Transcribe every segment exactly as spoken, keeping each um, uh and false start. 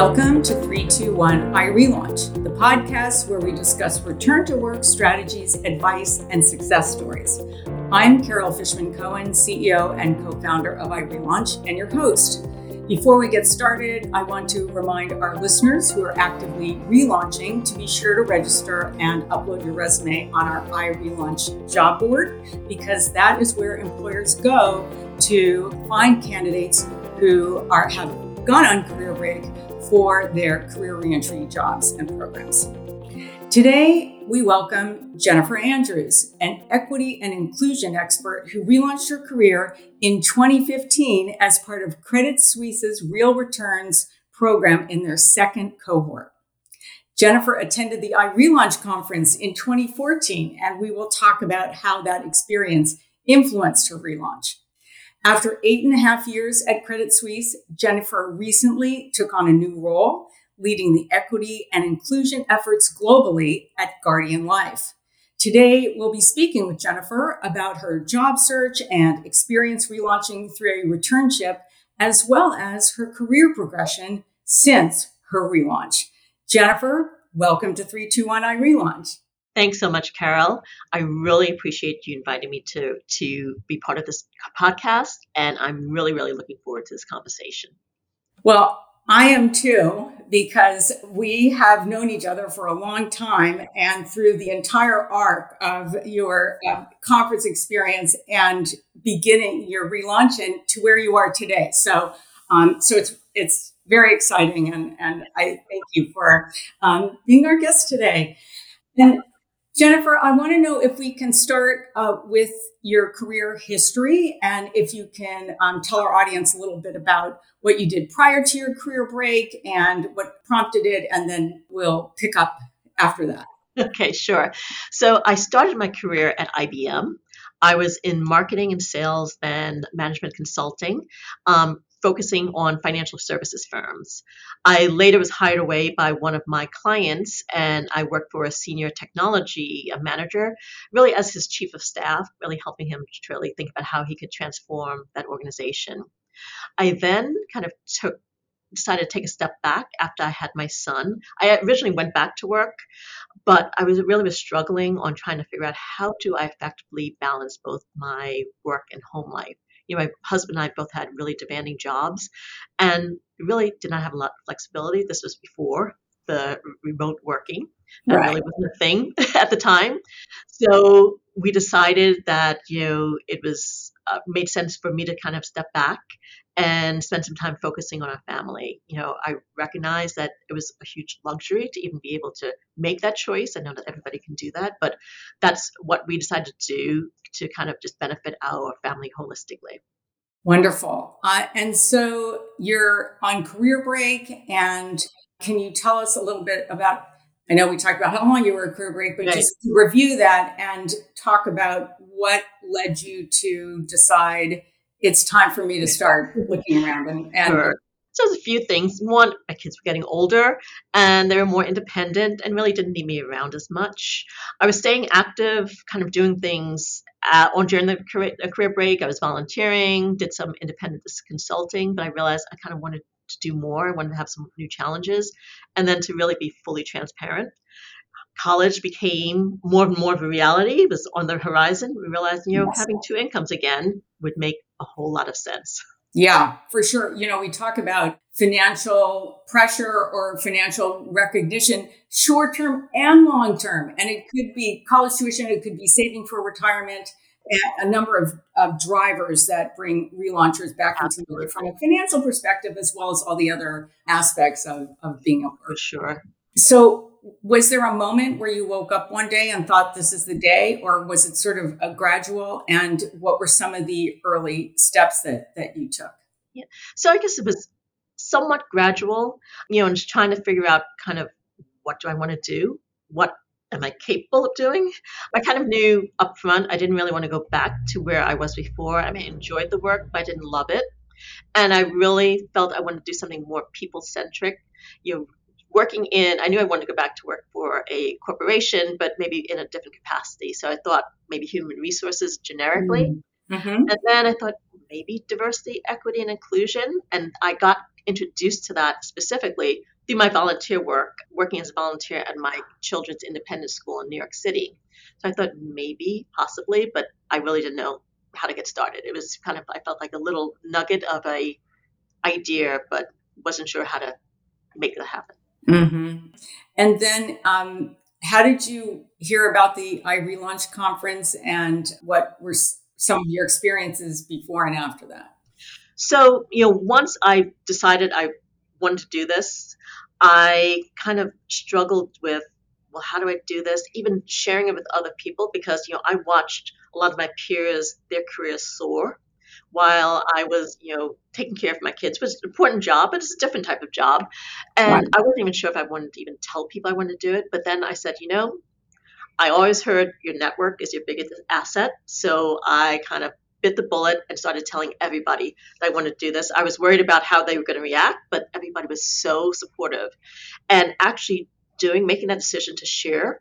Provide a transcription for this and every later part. Welcome to three two one iRelaunch, the podcast where we discuss return to work strategies, advice, and success stories. I'm Carol Fishman Cohen, C E O and co-founder of iRelaunch, and your host. Before we get started, I want to remind our listeners who are actively relaunching to be sure to register and upload your resume on our iRelaunch job board, because that is where employers go to find candidates who are have gone on career break for their career reentry jobs and programs. Today, we welcome Jennifer Andrews, an equity and inclusion expert who relaunched her career in twenty fifteen as part of Credit Suisse's Real Returns program in their second cohort. Jennifer attended the iRelaunch conference in twenty fourteen, and we will talk about how that experience influenced her relaunch. After eight and a half years at Credit Suisse, Jennifer recently took on a new role, leading the equity and inclusion efforts globally at Guardian Life. Today, we'll be speaking with Jennifer about her job search and experience relaunching through a returnship, as well as her career progression since her relaunch. Jennifer, welcome to three two one iRelaunch. Thanks so much, Carol. I really appreciate you inviting me to, to be part of this podcast, and I'm really, really looking forward to this conversation. Well, I am too, because we have known each other for a long time, and through the entire arc of your uh, conference experience and beginning your relaunch and to where you are today. So, um, so it's it's very exciting, and, and I thank you for um, being our guest today. And Jennifer, I want to know if we can start uh, with your career history, and if you can um, tell our audience a little bit about what you did prior to your career break and what prompted it, and then we'll pick up after that. Okay, sure. So I started my career at I B M. I was in marketing and sales and management consulting, um, focusing on financial services firms. I later was hired away by one of my clients, and I worked for a senior technology manager, really as his chief of staff, really helping him to really think about how he could transform that organization. I then kind of took decided to take a step back after I had my son. I originally went back to work, but I was really was struggling on trying to figure out how do I effectively balance both my work and home life. You know, my husband and I both had really demanding jobs and really did not have a lot of flexibility. This was before the remote working. That right. really wasn't a thing at the time. So we decided that, you know, it was uh, made sense for me to kind of step back and spend some time focusing on our family. You know, I recognized that it was a huge luxury to even be able to make that choice. I know that everybody can do that, but that's what we decided to do to kind of just benefit our family holistically. Wonderful. Uh, and so you're on career break, and can you tell us a little bit about, I know we talked about how long you were on career break, but right. just to review that and talk about what led you to decide it's time for me to start looking around. And, and sure. So there's a few things. One, my kids were getting older and they were more independent and really didn't need me around as much. I was staying active, kind of doing things uh, on during the career, career break. I was volunteering, did some independent consulting, but I realized I kind of wanted to do more. I wanted to have some new challenges and then to really be fully transparent. College became more and more of a reality. It was on the horizon. We realized, you know, yes. having two incomes again would make a whole lot of sense. Yeah, for sure. You know, we talk about financial pressure or financial recognition, short-term and long-term. And it could be college tuition. It could be saving for retirement. And a number of, of drivers that bring relaunchers back Absolutely. into the from a financial perspective, as well as all the other aspects of, of being a person. Sure. So was there a moment where you woke up one day and thought this is the day, or was it sort of a gradual? And what were some of the early steps that, that you took? Yeah. So I guess it was somewhat gradual, you know, and just trying to figure out kind of what do I want to do? What am I capable of doing? I kind of knew up front I didn't really want to go back to where I was before. I mean, I enjoyed the work, but I didn't love it. And I really felt I wanted to do something more people-centric, you know, working in, I knew I wanted to go back to work for a corporation, but maybe in a different capacity. So I thought maybe human resources generically. Mm-hmm. And then I thought maybe diversity, equity, and inclusion. And I got introduced to that specifically through my volunteer work, working as a volunteer at my children's independent school in New York City. So I thought maybe, possibly, but I really didn't know how to get started. It was kind of, I felt like a little nugget of a idea, but wasn't sure how to make that happen. Mm-hmm. And then um, how did you hear about the iRelaunch conference and what were some of your experiences before and after that? So, you know, once I decided I wanted to do this, I kind of struggled with, well, how do I do this? Even sharing it with other people, because, you know, I watched a lot of my peers, their careers soar while I was, you know, taking care of my kids, which is an important job, but it's a different type of job. And right. I wasn't even sure if I wanted to even tell people I wanted to do it. But then I said, you know, I always heard your network is your biggest asset. So I kind of bit the bullet and started telling everybody that I wanted to do this. I was worried about how they were going to react, but everybody was so supportive. And actually doing, making that decision to share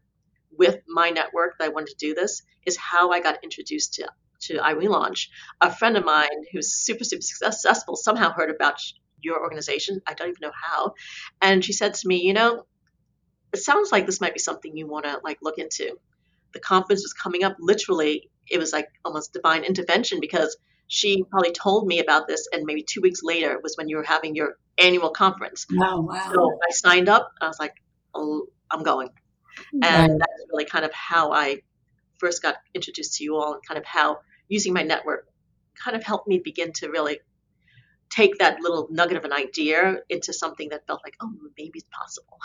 with my network that I wanted to do this is how I got introduced to to iRelaunch. A friend of mine who's super, super successful somehow heard about your organization. I don't even know how. And she said to me, you know, it sounds like this might be something you want to like look into. The conference was coming up. Literally, it was like almost divine intervention, because she probably told me about this, and maybe two weeks later was when you were having your annual conference. Oh, wow. So I signed up. I was like, oh, I'm going. Yeah. And that's really kind of how I first got introduced to you all, and kind of how using my network kind of helped me begin to really take that little nugget of an idea into something that felt like, oh, maybe it's possible.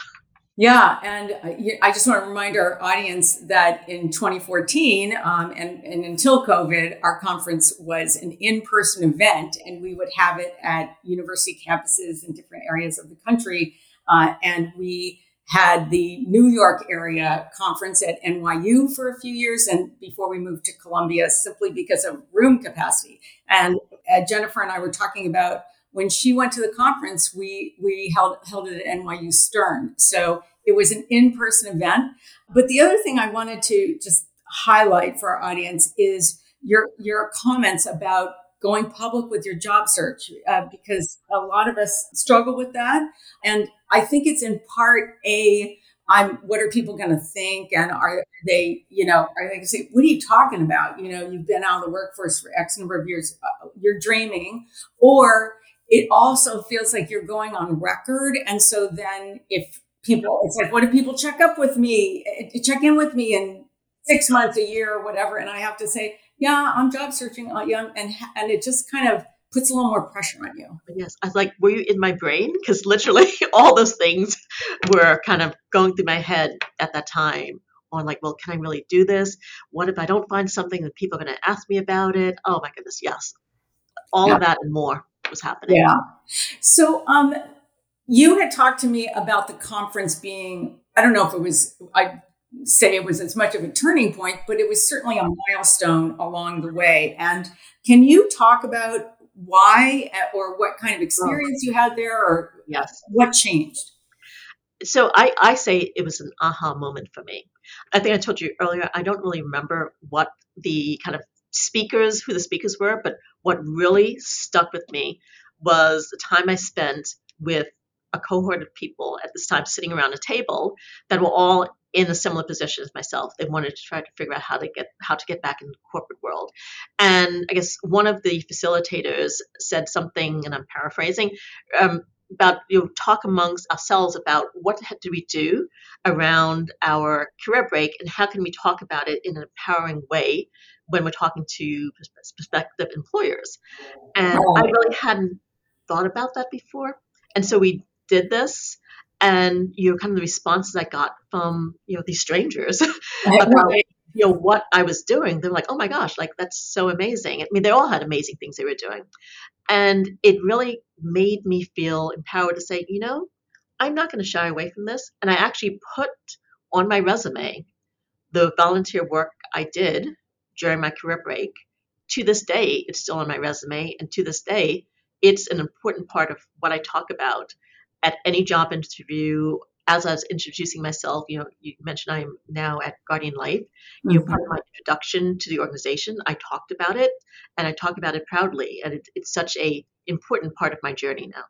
Yeah. And I just want to remind our audience that in twenty fourteen um, and, and until COVID, our conference was an in-person event, and we would have it at university campuses in different areas of the country. Uh, and we had the New York area conference at N Y U for a few years, and before we moved to Columbia, simply because of room capacity. And uh, Jennifer and I were talking about when she went to the conference, we we held held it at N Y U Stern. So it was an in-person event. But the other thing I wanted to just highlight for our audience is your your comments about going public with your job search, uh, because a lot of us struggle with that. And I think it's in part a, I'm, what are people going to think? And are they, you know, are they going to say, what are you talking about? You know, you've been out of the workforce for X number of years, you're dreaming. Or it also feels like you're going on record. And so then if people, it's like, what if people check up with me, check in with me in six months, a year, or whatever. And I have to say, yeah, I'm job searching, uh, yeah, and and it just kind of puts a little more pressure on you. Yes, I was like, were you in my brain? Because literally all those things were kind of going through my head at that time. On like, well, can I really do this? What if I don't find something that people are going to ask me about it? Oh my goodness, yes, all yeah. of that and more was happening. Yeah. So, um, you had talked to me about the conference being, I don't know if it was, I. say it was as much of a turning point, but it was certainly a milestone along the way. And can you talk about why or what kind of experience you had there, or yes, what changed? So I, I say it was an aha moment for me. I think I told you earlier, I don't really remember what the kind of speakers, who the speakers were, but what really stuck with me was the time I spent with a cohort of people at this time sitting around a table that were all in a similar position as myself. They wanted to try to figure out how to get how to get back in the corporate world. And I guess one of the facilitators said something, and I'm paraphrasing, um, about, you know, talk amongst ourselves about what do we do around our career break, and how can we talk about it in an empowering way when we're talking to prospective employers. And oh. I really hadn't thought about that before. And so we did this. And, you know, kind of the responses I got from, you know, these strangers about, you know, what I was doing. They're like, oh, my gosh, like, that's so amazing. I mean, they all had amazing things they were doing. And it really made me feel empowered to say, you know, I'm not going to shy away from this. And I actually put on my resume the volunteer work I did during my career break. To this day, it's still on my resume. And to this day, it's an important part of what I talk about at any job interview. As I was introducing myself, you know, you mentioned I'm now at Guardian Life. Mm-hmm. You know, part of my introduction to the organization, I talked about it, and I talk about it proudly. And it, it's such a important part of my journey now.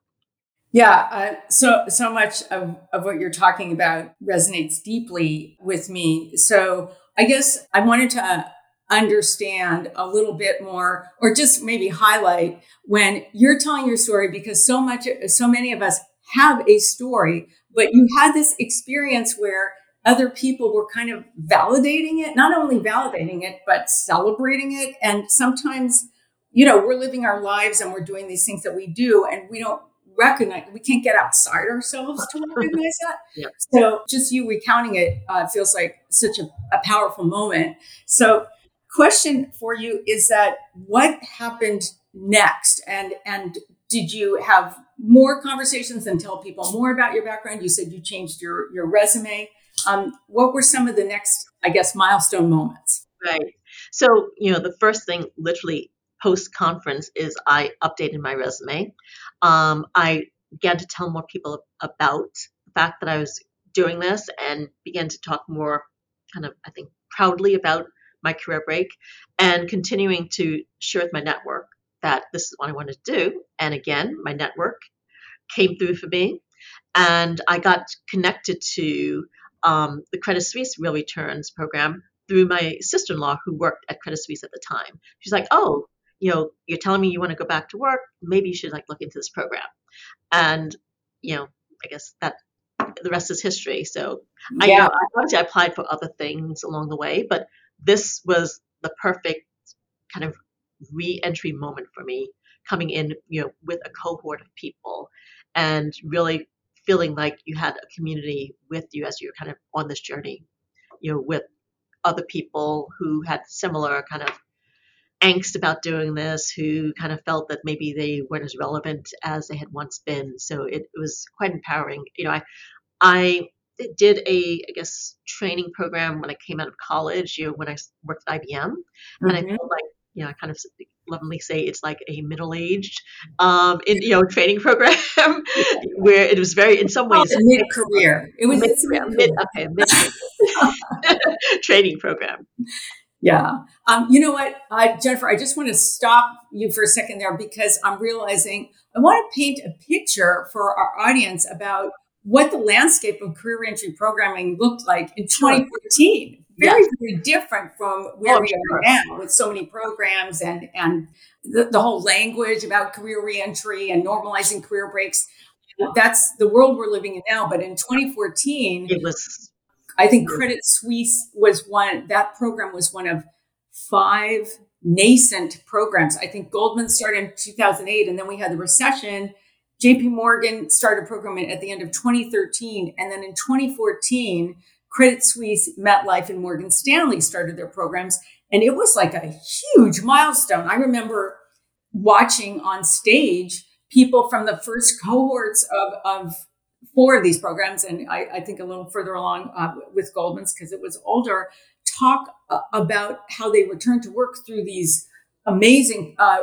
Yeah, uh, so so much of, of what you're talking about resonates deeply with me. So I guess I wanted to uh, understand a little bit more, or just maybe highlight when you're telling your story, because so much, so many of us have a story, but you had this experience where other people were kind of validating it, not only validating it, but celebrating it. And sometimes, you know, we're living our lives and we're doing these things that we do, and we don't recognize, we can't get outside ourselves to recognize that. Yeah. So just you recounting it uh, feels like such a, a powerful moment. So question for you is that what happened next? And, and did you have more conversations and tell people more about your background? You said you changed your, your resume. Um, what were some of the next, I guess, milestone moments? Right. So, you know, the first thing literally post-conference is I updated my resume. Um, I began to tell more people about the fact that I was doing this and began to talk more kind of, I think, proudly about my career break and continuing to share with my network that this is what I wanted to do. And again, my network came through for me, and I got connected to um, the Credit Suisse Real Returns program through my sister-in-law who worked at Credit Suisse at the time. She's like, oh, you know, you're telling me you want to go back to work. Maybe you should like look into this program. And, you know, I guess that the rest is history. So yeah. I, you know, I obviously applied for other things along the way, but this was the perfect kind of re-entry moment for me, coming in, you know, with a cohort of people and really feeling like you had a community with you as you're kind of on this journey, you know, with other people who had similar kind of angst about doing this, who kind of felt that maybe they weren't as relevant as they had once been. So it, it was quite empowering. You know, I I did a, I guess, training program when I came out of college, you know, when I worked at I B M. Mm-hmm. And I feel like, you know, I kind of lovingly say it's like a middle-aged, um, in, you know, training program where it was very, in some ways, oh, mid-career. It was mid-career. Mid, okay, mid-career. Training program. Yeah. Um, you know what, uh, Jennifer, I just want to stop you for a second there, because I'm realizing I want to paint a picture for our audience about what the landscape of career entry programming looked like in twenty fourteen. Very, yes. very different from where oh, we are sure. now, with so many programs and, and the, the whole language about career reentry and normalizing career breaks. That's the world we're living in now. But in twenty fourteen, it was, I think Credit Suisse was one, that program was one of five nascent programs. I think Goldman started in two thousand eight, and then we had the recession. J P. Morgan started a program at the end of twenty thirteen. And then in twenty fourteen, Credit Suisse, MetLife, and Morgan Stanley started their programs. And it was like a huge milestone. I remember watching on stage people from the first cohorts of, of four of these programs, and I, I think a little further along uh, with Goldman's because it was older, talk uh, about how they returned to work through these amazing uh,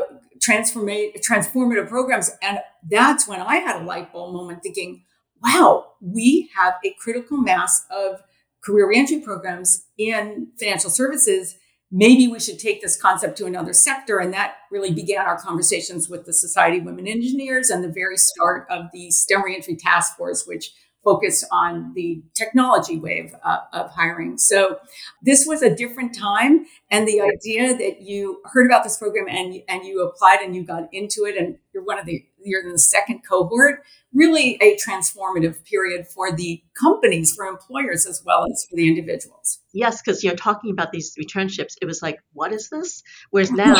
transforma- transformative programs. And that's when I had a light bulb moment thinking, wow, we have a critical mass of career reentry programs in financial services. Maybe we should take this concept to another sector. And that really began our conversations with the Society of Women Engineers and the very start of the STEM Reentry Task Force, which focused on the technology wave uh, of hiring. So this was a different time. And the idea that you heard about this program and, and you applied and you got into it, and you're one of the, you're in the second cohort, really a transformative period for the companies, for employers, as well as for the individuals. Yes, because, you know, talking about these returnships, it was like, what is this? Whereas now,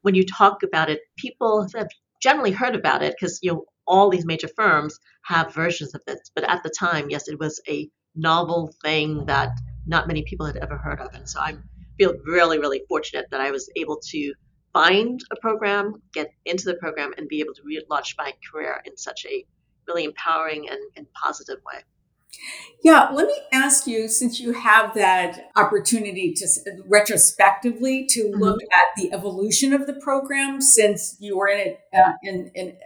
when you talk about it, people have generally heard about it because, you know, all these major firms have versions of this. But at the time, yes, it was a novel thing that not many people had ever heard of. And so I feel really, really fortunate that I was able to find a program, get into the program, and be able to relaunch my career in such a really empowering and, and positive way. Yeah. Let me ask you, since you have that opportunity to retrospectively to mm-hmm. look at the evolution of the program since you were in it uh, in, in,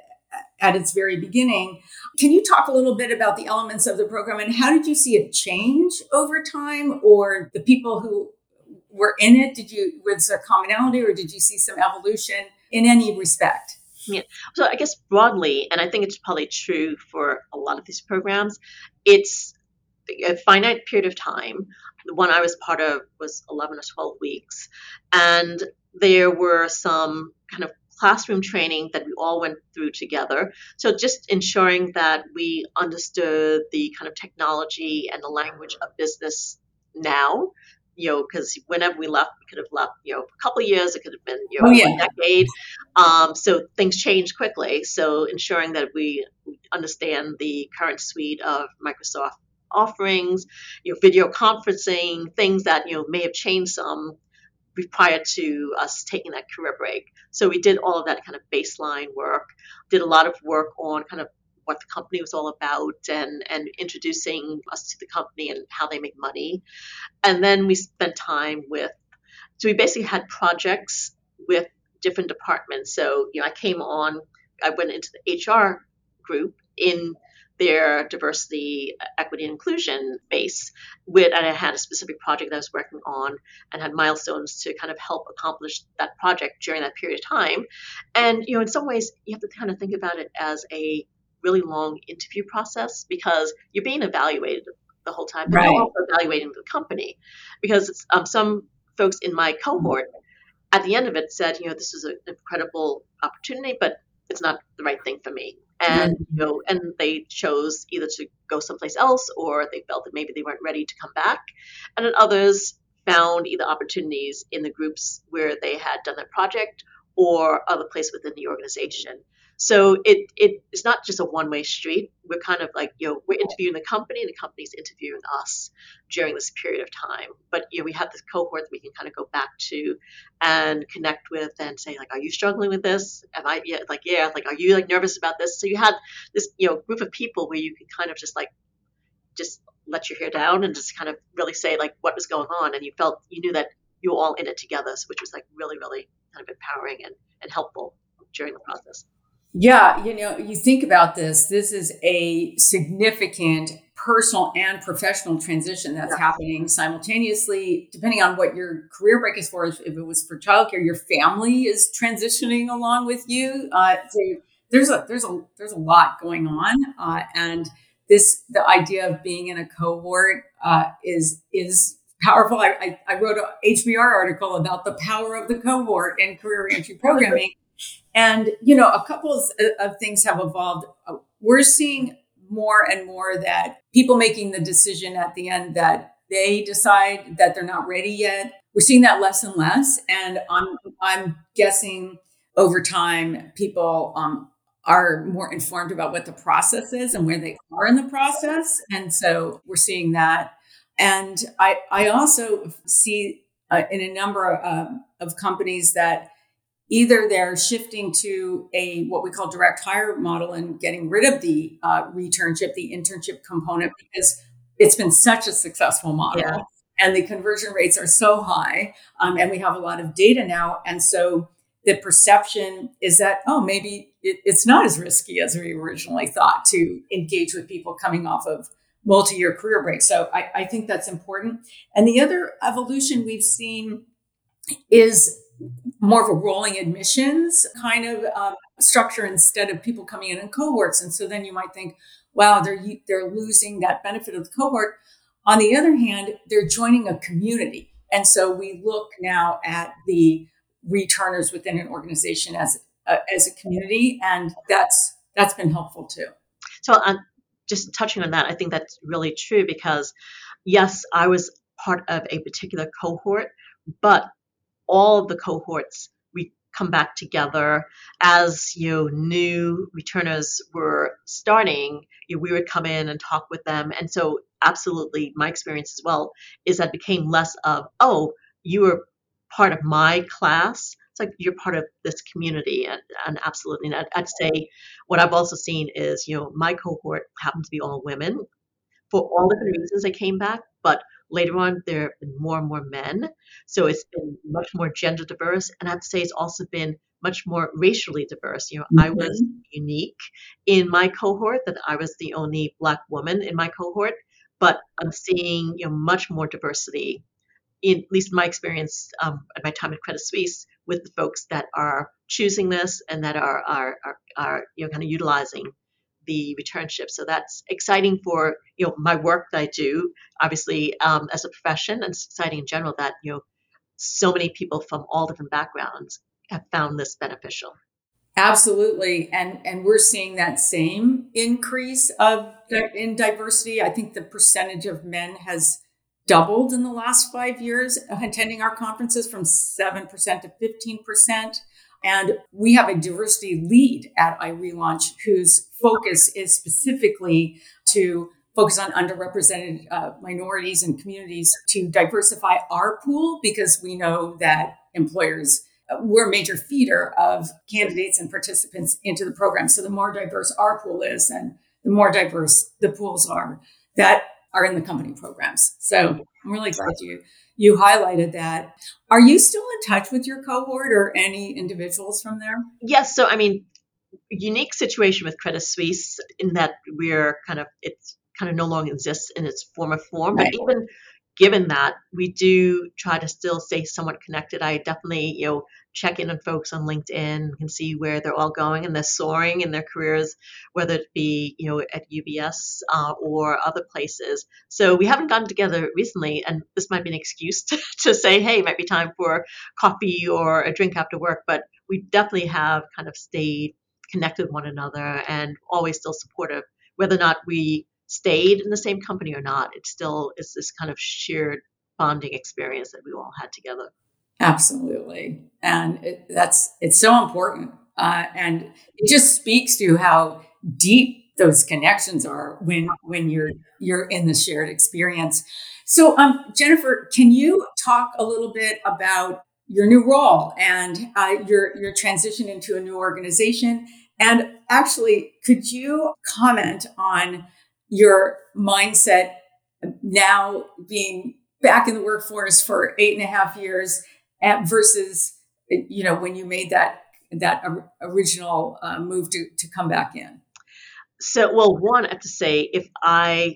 at its very beginning, can you talk a little bit about the elements of the program and how did you see it change over time, or the people who were in it? Did you, was there commonality, or did you see some evolution in any respect? Yeah. So I guess broadly, and I think it's probably true for a lot of these programs, it's a finite period of time. The one I was part of was eleven or twelve weeks. And there were some kind of classroom training that we all went through together. So just ensuring that we understood the kind of technology and the language of business now, you know, because whenever we left, we could have left, you know, a couple of years, it could have been, you know, oh, yeah. a decade. Um, so things change quickly. So ensuring that we understand the current suite of Microsoft offerings, you know, video conferencing, things that, you know, may have changed some prior to us taking that career break. So we did all of that kind of baseline work, did a lot of work on kind of what the company was all about and, and introducing us to the company and how they make money. And then we spent time with, so we basically had projects with different departments. So, you know, I came on, I went into the H R group in their diversity, equity, and inclusion base. With, and I had a specific project that I was working on and had milestones to kind of help accomplish that project during that period of time. And, you know, in some ways, you have to kind of think about it as a really long interview process because you're being evaluated the whole time, but right. You're also evaluating the company. Because it's, um, some folks in my cohort at the end of it said, you know, this is an incredible opportunity, but it's not the right thing for me. And you know, and they chose either to go someplace else or they felt that maybe they weren't ready to come back. And then others found either opportunities in the groups where they had done their project or other place within the organization. So it, it it's not just a one-way street. We're kind of like, you know, we're interviewing the company and the company's interviewing us during this period of time. But, you know, we have this cohort that we can kind of go back to and connect with and say, like, are you struggling with this? Am I yeah, like, yeah, like, are you like nervous about this? So you had this, you know, group of people where you could kind of just like, just let your hair down and just kind of really say like what was going on. And you felt, you knew that you were all in it together, which was like really, really kind of empowering and, and helpful during the process. Yeah, you know, you think about this, this is a significant personal and professional transition that's yeah. happening simultaneously, depending on what your career break is for. If it was for childcare, your family is transitioning along with you. Uh, so there's a there's a there's a lot going on, uh, and this the idea of being in a cohort uh, is is powerful. I, I I wrote an H B R article about the power of the cohort in career reentry programming. And, you know, a couple of things have evolved. We're seeing more and more that people making the decision at the end that they decide that they're not ready yet. We're seeing that less and less. And I'm, I'm guessing over time, people um, are more informed about what the process is and where they are in the process. And so we're seeing that. And I, I also see uh, in a number of, uh, of companies that either they're shifting to a what we call direct hire model and getting rid of the uh, returnship, the internship component, because it's been such a successful model yeah. and the conversion rates are so high. Um, and we have a lot of data now. And so the perception is that, oh, maybe it, it's not as risky as we originally thought to engage with people coming off of multi-year career breaks. So I, I think that's important. And the other evolution we've seen is more of a rolling admissions kind of um, structure instead of people coming in in cohorts. And so then you might think, wow, they're they're losing that benefit of the cohort. On the other hand, they're joining a community. And so we look now at the returners within an organization as a, as a community. And that's that's been helpful too. So um, just touching on that, I think that's really true because, yes, I was part of a particular cohort, but all of the cohorts, we come back together. As you know, new returners were starting, you know, we would come in and talk with them. And so absolutely my experience as well is that became less of, oh, you were part of my class. It's like you're part of this community. And, and absolutely, and I'd, I'd say what I've also seen is, you know, my cohort happened to be all women. For all different reasons they came back, but later on, there have been more and more men. So it's been much more gender diverse. And I have to say it's also been much more racially diverse. You know, mm-hmm. I was unique in my cohort that I was the only Black woman in my cohort, but I'm seeing, you know, much more diversity in at least my experience um, at my time at Credit Suisse, with the folks that are choosing this and that are are are, are you know kind of utilizing the returnship. So that's exciting for you know my work that I do, obviously um, as a profession, and it's exciting in general that you know so many people from all different backgrounds have found this beneficial. Absolutely, and and we're seeing that same increase of in diversity. I think the percentage of men has doubled in the last five years attending our conferences, from seven percent to fifteen percent. And we have a diversity lead at iRelaunch whose focus is specifically to focus on underrepresented uh, minorities and communities, to diversify our pool, because we know that employers, uh, we're a major feeder of candidates and participants into the program. So the more diverse our pool is, and the more diverse the pools are that are in the company programs. So I'm really glad you you highlighted that. Are you still in touch with your cohort or any individuals from there? Yes. So, I mean, unique situation with Credit Suisse in that we're kind of, it's kind of no longer exists in its former form. Right. But even given that, we do try to still stay somewhat connected. I definitely, you know, check in on folks on LinkedIn, can see where they're all going and they're soaring in their careers, whether it be, you know, at U B S uh, or other places. So we haven't gotten together recently, and this might be an excuse to, to say, hey, it might be time for coffee or a drink after work, but we definitely have kind of stayed connected with one another and always still supportive, whether or not we stayed in the same company or not. It still is this kind of shared bonding experience that we all had together. Absolutely. And it, that's, it's so important. Uh, and it just speaks to how deep those connections are when, when you're, you're in the shared experience. So, um, Jennifer, can you talk a little bit about your new role and uh, your, your transition into a new organization? And actually, could you comment on your mindset now being back in the workforce for eight and a half years at versus, you know, when you made that that original uh, move to, to come back in? So, well, one, I have to say, if I,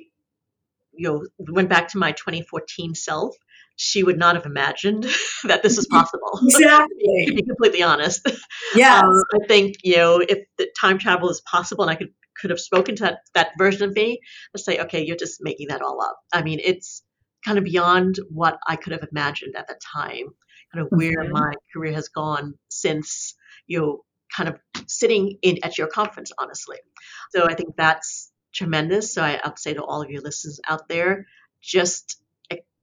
you know, went back to my twenty fourteen self, she would not have imagined that this was possible. Exactly. To be completely honest. Yeah. Um, I think, you know, if the time travel is possible and I could could have spoken to that, that version of me, let's say, okay, you're just making that all up. I mean, it's kind of beyond what I could have imagined at that time, kind of where mm-hmm. my career has gone since, you know, kind of sitting in at your conference, honestly. So I think that's tremendous. So I, I'll say to all of your listeners out there, just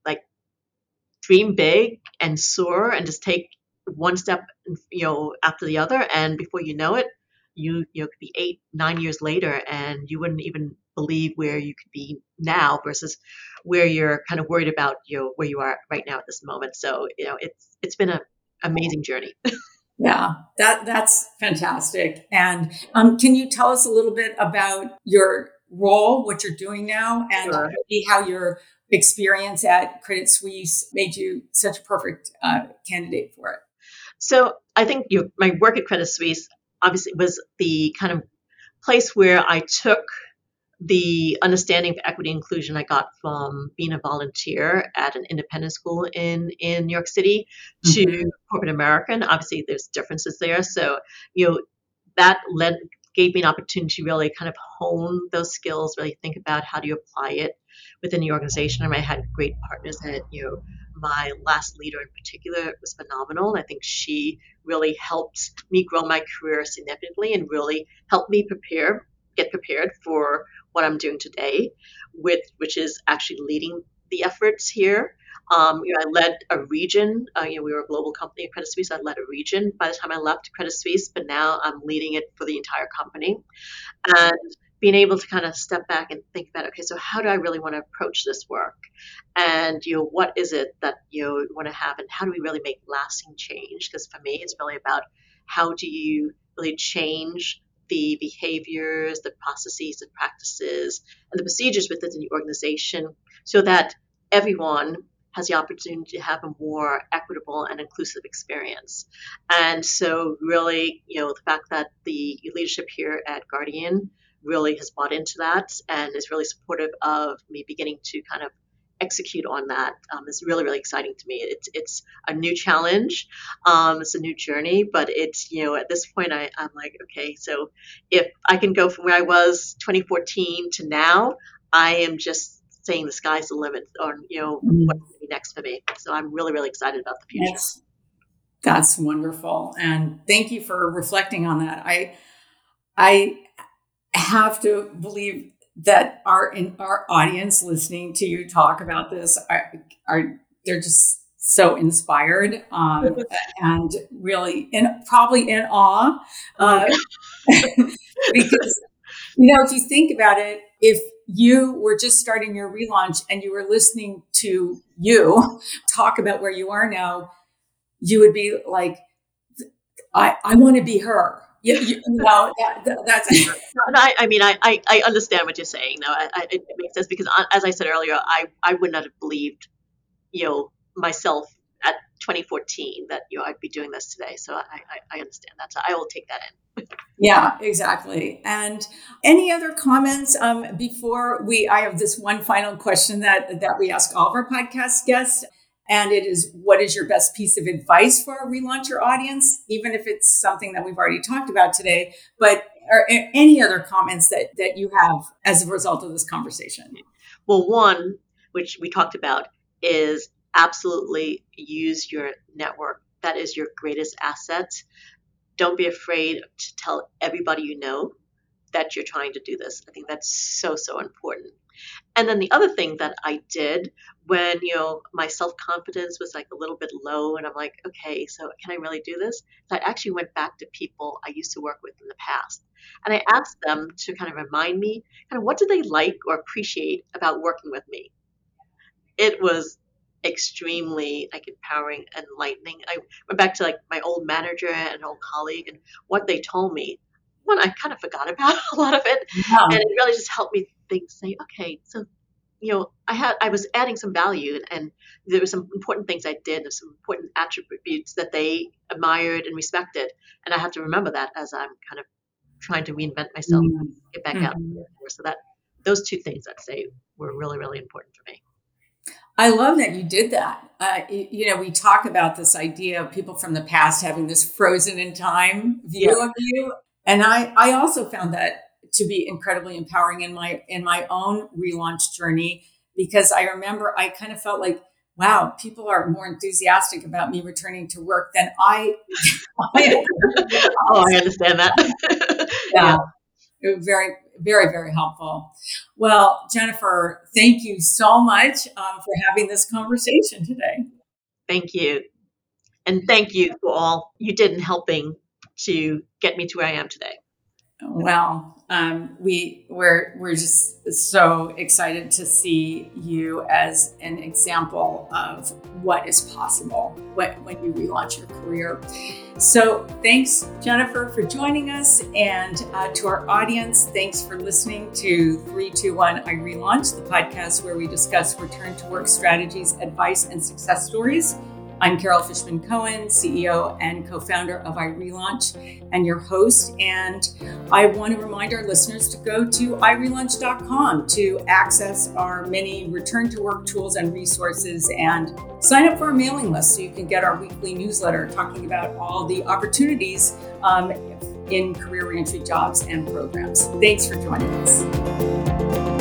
like dream big and soar and just take one step, you know, after the other. And before you know it, You you know, could be eight, nine years later, and you wouldn't even believe where you could be now versus where you're kind of worried about, you know, where you are right now at this moment. So, you know, it's it's been an amazing journey. Yeah, that that's fantastic. And um, can you tell us a little bit about your role, what you're doing now, and sure. how your experience at Credit Suisse made you such a perfect uh, candidate for it? So I think you know, my work at Credit Suisse obviously was the kind of place where I took the understanding of equity and inclusion I got from being a volunteer at an independent school in, in New York City to mm-hmm. corporate America. And obviously there's differences there. So, you know, that led, gave me an opportunity to really kind of hone those skills, really think about how do you apply it within the organization. And I had great partners that, you know, my last leader in particular was phenomenal. And I think she really helped me grow my career significantly and really helped me prepare, get prepared for what I'm doing today, with which is actually leading the efforts here. Um, you know, I led a region. Uh, you know, we were a global company at Credit Suisse. I led a region by the time I left Credit Suisse, but now I'm leading it for the entire company. And being able to kind of step back and think about, okay, so how do I really want to approach this work? And, you know, what is it that you want to have, and how do we really make lasting change? Because for me, it's really about how do you really change the behaviors, the processes, the practices, and the procedures within the organization so that everyone has the opportunity to have a more equitable and inclusive experience. And so really, you know, the fact that the leadership here at Guardian really has bought into that and is really supportive of me beginning to kind of execute on that um, is really, really exciting to me. It's it's a new challenge. Um, it's a new journey, but it's, you know, at this point I, I'm like, okay, so if I can go from where I was twenty fourteen to now, I am just saying the sky's the limit on, you know, mm-hmm. what's going to be next for me. So I'm really, really excited about the future. That's, that's wonderful. And thank you for reflecting on that. I, I have to believe that our in our audience listening to you talk about this are, are they're just so inspired um, and really in probably in awe uh, because you know if you think about it, if you were just starting your relaunch and you were listening to you talk about where you are now, you would be like, I I want to be her. You, you know, that, that's no, I, I mean, I, I, I understand what you're saying. No, I, I, it makes sense because, as I said earlier, I, I would not have believed, you know, myself at twenty fourteen that you know I'd be doing this today. So I, I, I understand that. So I will take that in. Yeah, exactly. And any other comments um, before we? I have this one final question that that we ask all of our podcast guests. And it is, what is your best piece of advice for our relauncher audience? Even if it's something that we've already talked about today, but are any other comments that, that you have as a result of this conversation? Well, one, which we talked about, is absolutely use your network. That is your greatest asset. Don't be afraid to tell everybody you know that you're trying to do this. I think that's so, so important. And then the other thing that I did when, you know, my self-confidence was like a little bit low and I'm like, okay, so can I really do this? So I actually went back to people I used to work with in the past. And I asked them to kind of remind me, kind of what did they like or appreciate about working with me? It was extremely like empowering and enlightening. I went back to like my old manager and old colleague and what they told me. One, I kind of forgot about a lot of it. Yeah. And it really just helped me think, say, okay, so, you know, I had, I was adding some value and, and there were some important things I did, there's some important attributes that they admired and respected. And I have to remember that as I'm kind of trying to reinvent myself mm-hmm. and get back mm-hmm. out. So that those two things I'd say were really, really important for me. I love that you did that. Uh, you know, we talk about this idea of people from the past having this frozen in time view yeah. of you. And I, I also found that to be incredibly empowering in my in my own relaunch journey, because I remember I kind of felt like, wow, people are more enthusiastic about me returning to work than I. I oh, I understand that. Yeah, it was very, very, very helpful. Well, Jennifer, thank you so much um, for having this conversation today. Thank you. And thank you to all you did in helping to get me to where I am today. Well, um, we we're we're just so excited to see you as an example of what is possible when, when you relaunch your career. So thanks, Jennifer, for joining us, and uh, to our audience, thanks for listening to three two one I Relaunch, the podcast where we discuss return to work strategies, advice, and success stories. I'm Carol Fishman Cohen, C E O and co-founder of iRelaunch and your host. And I want to remind our listeners to go to i relaunch dot com to access our many return to work tools and resources and sign up for our mailing list so you can get our weekly newsletter talking about all the opportunities um, in career reentry jobs and programs. Thanks for joining us.